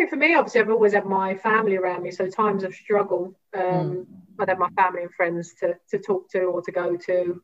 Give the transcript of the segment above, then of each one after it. think for me, obviously, I've always had my family around me. So times of struggle, I've had my family and friends to talk to or to go to.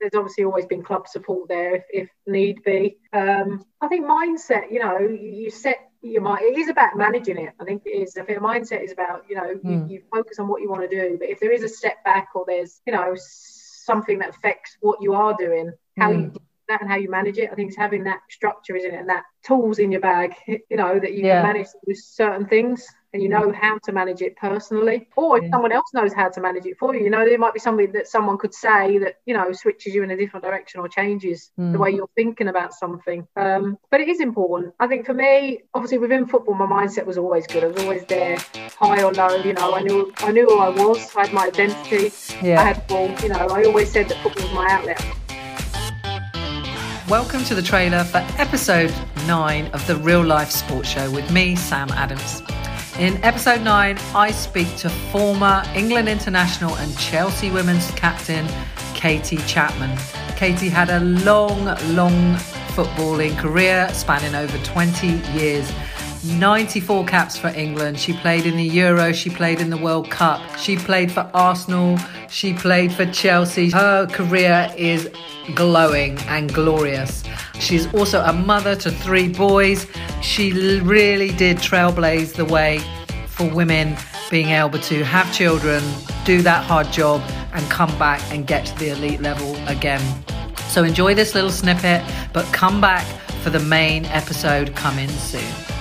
There's obviously always been club support there if need be. I think mindset, you know, it is about managing it. I think it is. I think mindset is about, you know, you focus on what you want to do. But if there is a setback or there's, you know, something that affects what you are doing, how you do that and how you manage it, I think it's having that structure, isn't it? And that tools in your bag, you know, that you can manage with certain things. And you know how to manage it personally, or if someone else knows how to manage it for you, you know, there might be something that someone could say that, you know, switches you in a different direction or changes the way you're thinking about something. But it is important. I think for me, obviously within football, my mindset was always good. I was always there, high or low. You know, I knew who I was. I had my identity. Yeah. I had ball. You know, I always said that football was my outlet. Welcome to the trailer for episode 9 of the Real Life Sports Show with me, Sam Adams. In episode 9, I speak to former England International and Chelsea Women's Captain, Katie Chapman. Katie had a long footballing career spanning over 20 years. 94 caps for England. She played in the Euro, she played in the World Cup, she played for Arsenal, she played for Chelsea. Her career is glowing and glorious. She's also a mother to 3 boys. She really did trailblaze the way for women being able to have children, do that hard job and come back and get to the elite level again. So enjoy this little snippet, but come back for the main episode coming soon.